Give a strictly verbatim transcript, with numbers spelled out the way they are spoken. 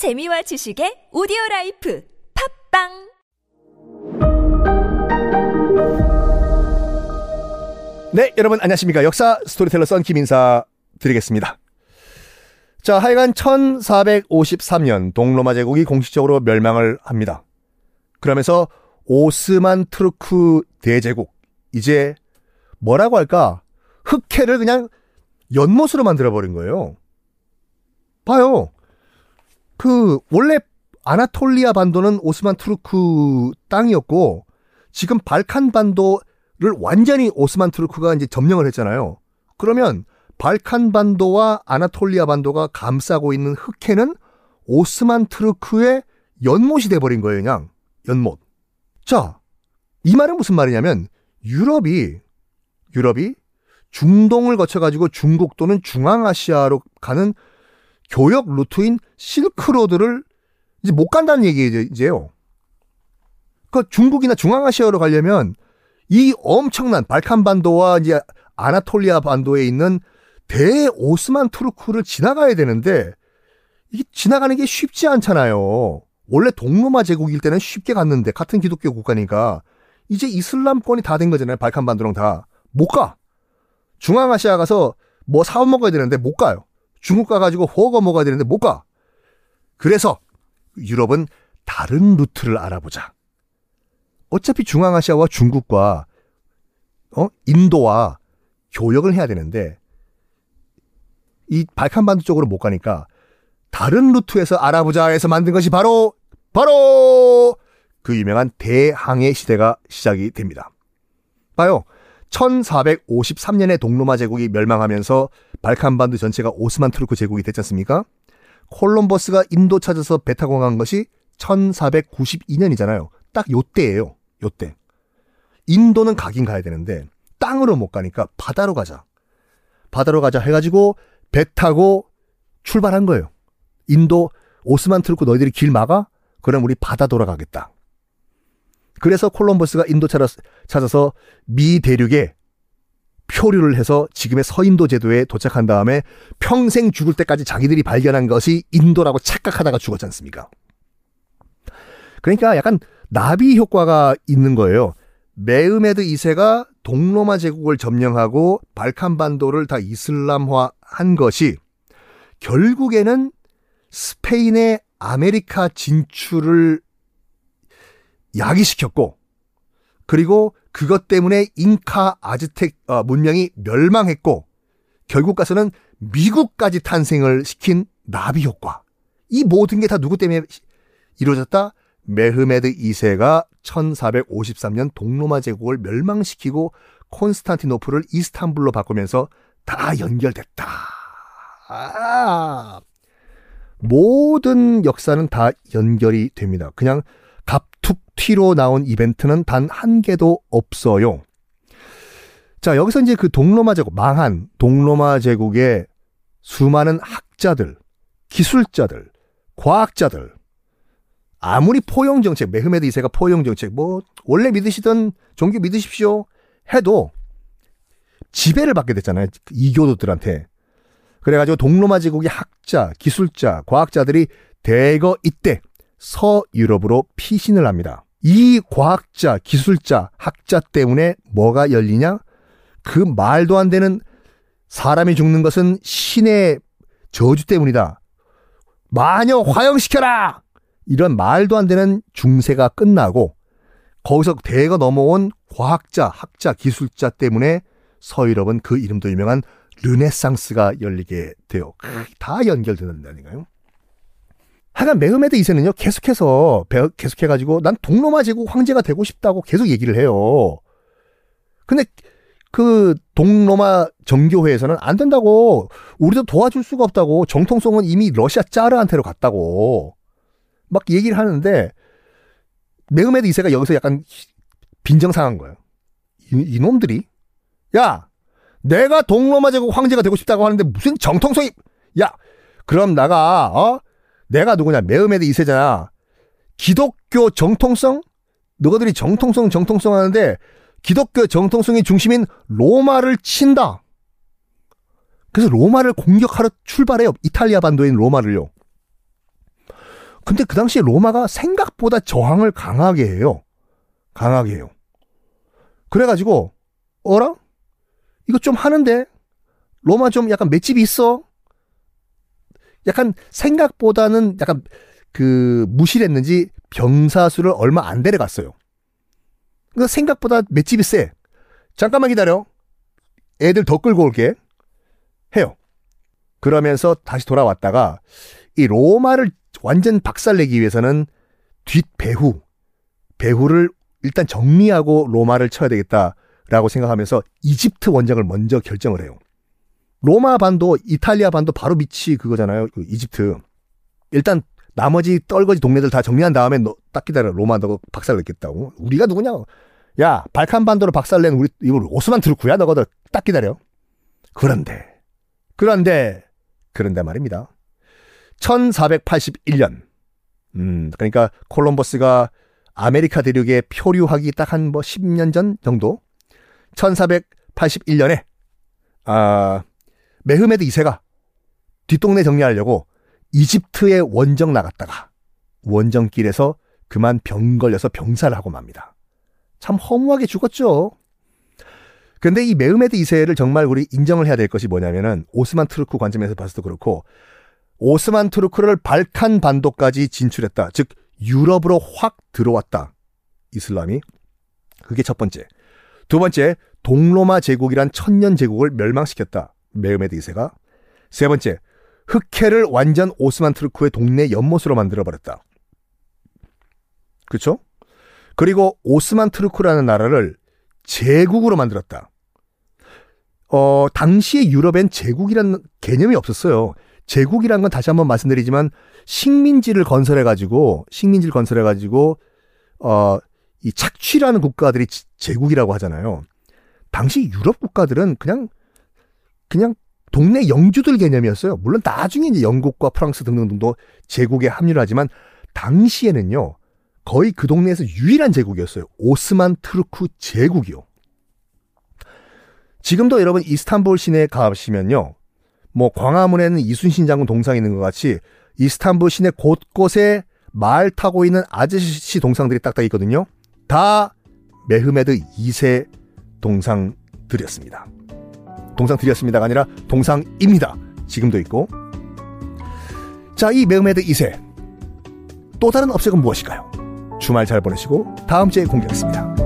재미와 지식의 오디오라이프 팝빵! 네, 여러분 안녕하십니까. 역사 스토리텔러 썬킴 인사 드리겠습니다. 자, 하여간 천사백오십삼 년 동로마 제국이 공식적으로 멸망을 합니다. 그러면서 오스만 투르크 대제국, 이제 뭐라고 할까, 흑해를 그냥 연못으로 만들어버린 거예요. 봐요. 그 원래 아나톨리아 반도는 오스만 투르크 땅이었고, 지금 발칸 반도를 완전히 오스만 투르크가 이제 점령을 했잖아요. 그러면 발칸 반도와 아나톨리아 반도가 감싸고 있는 흑해는 오스만 투르크의 연못이 돼버린 거예요, 그냥. 연못. 자, 이 말은 무슨 말이냐면, 유럽이, 유럽이 중동을 거쳐가지고 중국 또는 중앙아시아로 가는 교역 루트인 실크로드를 이제 못 간다는 얘기예요. 그러니까 중국이나 중앙아시아로 가려면 이 엄청난 발칸반도와 이제 아나톨리아 반도에 있는 대오스만 투르크를 지나가야 되는데, 이게 지나가는 게 쉽지 않잖아요. 원래 동로마 제국일 때는 쉽게 갔는데, 같은 기독교 국가니까. 이제 이슬람권이 다 된 거잖아요, 발칸반도랑 다. 못 가. 중앙아시아 가서 뭐 사업 먹어야 되는데 못 가요. 중국 가가지고 허거 먹어야 되는데 못 가. 그래서 유럽은 다른 루트를 알아보자. 어차피 중앙아시아와 중국과 어? 인도와 교역을 해야 되는데 이 발칸반도 쪽으로 못 가니까 다른 루트에서 알아보자 해서 만든 것이 바로 바로 그 유명한 대항해 시대가 시작이 됩니다. 봐요. 천사백오십삼 년에 동로마 제국이 멸망하면서 발칸반도 전체가 오스만 투르크 제국이 됐지 않습니까? 콜럼버스가 인도 찾아서 배 타고 간 것이 천사백구십이 년이잖아요. 딱 요때예요. 요때. 인도는 가긴 가야 되는데 땅으로 못 가니까 바다로 가자. 바다로 가자 해가지고 배 타고 출발한 거예요. 인도, 오스만 투르크 너희들이 길 막아? 그럼 우리 바다 돌아가겠다. 그래서 콜럼버스가 인도 찾아서 미 대륙에 표류를 해서 지금의 서인도 제도에 도착한 다음에 평생 죽을 때까지 자기들이 발견한 것이 인도라고 착각하다가 죽었지 않습니까? 그러니까 약간 나비 효과가 있는 거예요. 메흐메드 이 세가 동로마 제국을 점령하고 발칸반도를 다 이슬람화한 것이 결국에는 스페인의 아메리카 진출을 야기시켰고, 그리고 그것 때문에 잉카 아즈텍 문명이 멸망했고, 결국 가서는 미국까지 탄생을 시킨 나비 효과. 이 모든 게 다 누구 때문에 이루어졌다? 메흐메드 이 세가 천사백오십삼 년 동로마 제국을 멸망시키고 콘스탄티노플을 이스탄불로 바꾸면서 다 연결됐다. 아, 모든 역사는 다 연결이 됩니다. 그냥 갑툭튀로 나온 이벤트는 단 한 개도 없어요. 자, 여기서 이제 그 동로마 제국, 망한 동로마 제국의 수많은 학자들, 기술자들, 과학자들, 아무리 포용정책, 메흐메드 이 세가 포용정책, 뭐 원래 믿으시던 종교 믿으십시오 해도 지배를 받게 됐잖아요, 이교도들한테. 그래가지고 동로마 제국의 학자, 기술자, 과학자들이 대거 이때 서유럽으로 피신을 합니다. 이 과학자, 기술자, 학자 때문에 뭐가 열리냐? 그 말도 안 되는 사람이 죽는 것은 신의 저주 때문이다. 마녀 화형시켜라! 이런 말도 안 되는 중세가 끝나고, 거기서 대거 넘어온 과학자, 학자, 기술자 때문에 서유럽은 그 이름도 유명한 르네상스가 열리게 돼요. 다 연결된다니까요. 하여간 메흐메드 이 세는요, 계속해서 계속해가지고 난 동로마 제국 황제가 되고 싶다고 계속 얘기를 해요. 근데 그 동로마 정교회에서는 안 된다고, 우리도 도와줄 수가 없다고, 정통성은 이미 러시아 짜르한테로 갔다고 막 얘기를 하는데, 메흐메드 이 세가 여기서 약간 빈정상한 거예요. 이, 이놈들이, 야, 내가 동로마 제국 황제가 되고 싶다고 하는데 무슨 정통성이, 야, 그럼 나가, 어? 내가 누구냐, 메흐메드 이 세잖아. 기독교 정통성? 너희들이 정통성 정통성 하는데 기독교 정통성의 중심인 로마를 친다. 그래서 로마를 공격하러 출발해요. 이탈리아 반도인 로마를요. 근데 그 당시에 로마가 생각보다 저항을 강하게 해요. 강하게 해요. 그래가지고 어라? 이거 좀 하는데? 로마 좀 약간 맷집이 있어? 약간 생각보다는 약간 그 무실했는지 병사수를 얼마 안 데려갔어요. 그러니까 생각보다 맷집이 세. 잠깐만 기다려. 애들 더 끌고 올게. 해요. 그러면서 다시 돌아왔다가 이 로마를 완전 박살내기 위해서는 뒷배후, 배후를 일단 정리하고 로마를 쳐야 되겠다라고 생각하면서 이집트 원정을 먼저 결정을 해요. 로마 반도 이탈리아 반도 바로 밑이 그거잖아요. 그 이집트. 일단 나머지 떨거지 동네들 다 정리한 다음에 너, 딱 기다려. 로마도 박살냈겠다고. 우리가 누구냐? 야, 발칸 반도로 박살낸 우리 이걸 오스만 투르크야 너거든. 딱 기다려. 그런데, 그런데, 그런데 말입니다. 천사백팔십일 년. 음, 그러니까 콜럼버스가 아메리카 대륙에 표류하기 딱 한 뭐 십 년 전 정도. 천사백팔십일 년에 아, 메흐메드 이 세가 뒷동네 정리하려고 이집트의 원정 나갔다가 원정길에서 그만 병 걸려서 병사를 하고 맙니다. 참 허무하게 죽었죠. 근데 이 메흐메드 이 세를 정말 우리 인정을 해야 될 것이 뭐냐면은 오스만 투르크 관점에서 봐서도 그렇고 오스만 투르크를 발칸 반도까지 진출했다. 즉 유럽으로 확 들어왔다. 이슬람이. 그게 첫 번째. 두 번째, 동로마 제국이란 천년 제국을 멸망시켰다. 메흐메드 이 세가. 세 번째, 흑해를 완전 오스만 투르크의 동네 연못으로 만들어버렸다. 그렇죠? 그리고 오스만 투르크라는 나라를 제국으로 만들었다. 어, 당시에 유럽엔 제국이라는 개념이 없었어요. 제국이란 건 다시 한번 말씀드리지만 식민지를 건설해가지고 식민지를 건설해가지고 어, 이 착취라는 국가들이 제국이라고 하잖아요. 당시 유럽 국가들은 그냥 그냥 동네 영주들 개념이었어요. 물론 나중에 이제 영국과 프랑스 등등등도 제국에 합류를 하지만 당시에는요 거의 그 동네에서 유일한 제국이었어요. 오스만 투르크 제국이요. 지금도 여러분 이스탄불 시내에 가시면요 뭐 광화문에는 이순신 장군 동상이 있는 것 같이 이스탄불 시내 곳곳에 말 타고 있는 아저씨 동상들이 딱딱 있거든요. 다 메흐메드 이 세 동상들이었습니다. 동상들이었습니다가 아니라 동상입니다. 지금도 있고. 자, 이 메흐메드 이 세 또 다른 업적은 무엇일까요? 주말 잘 보내시고 다음 주에 공개하겠습니다.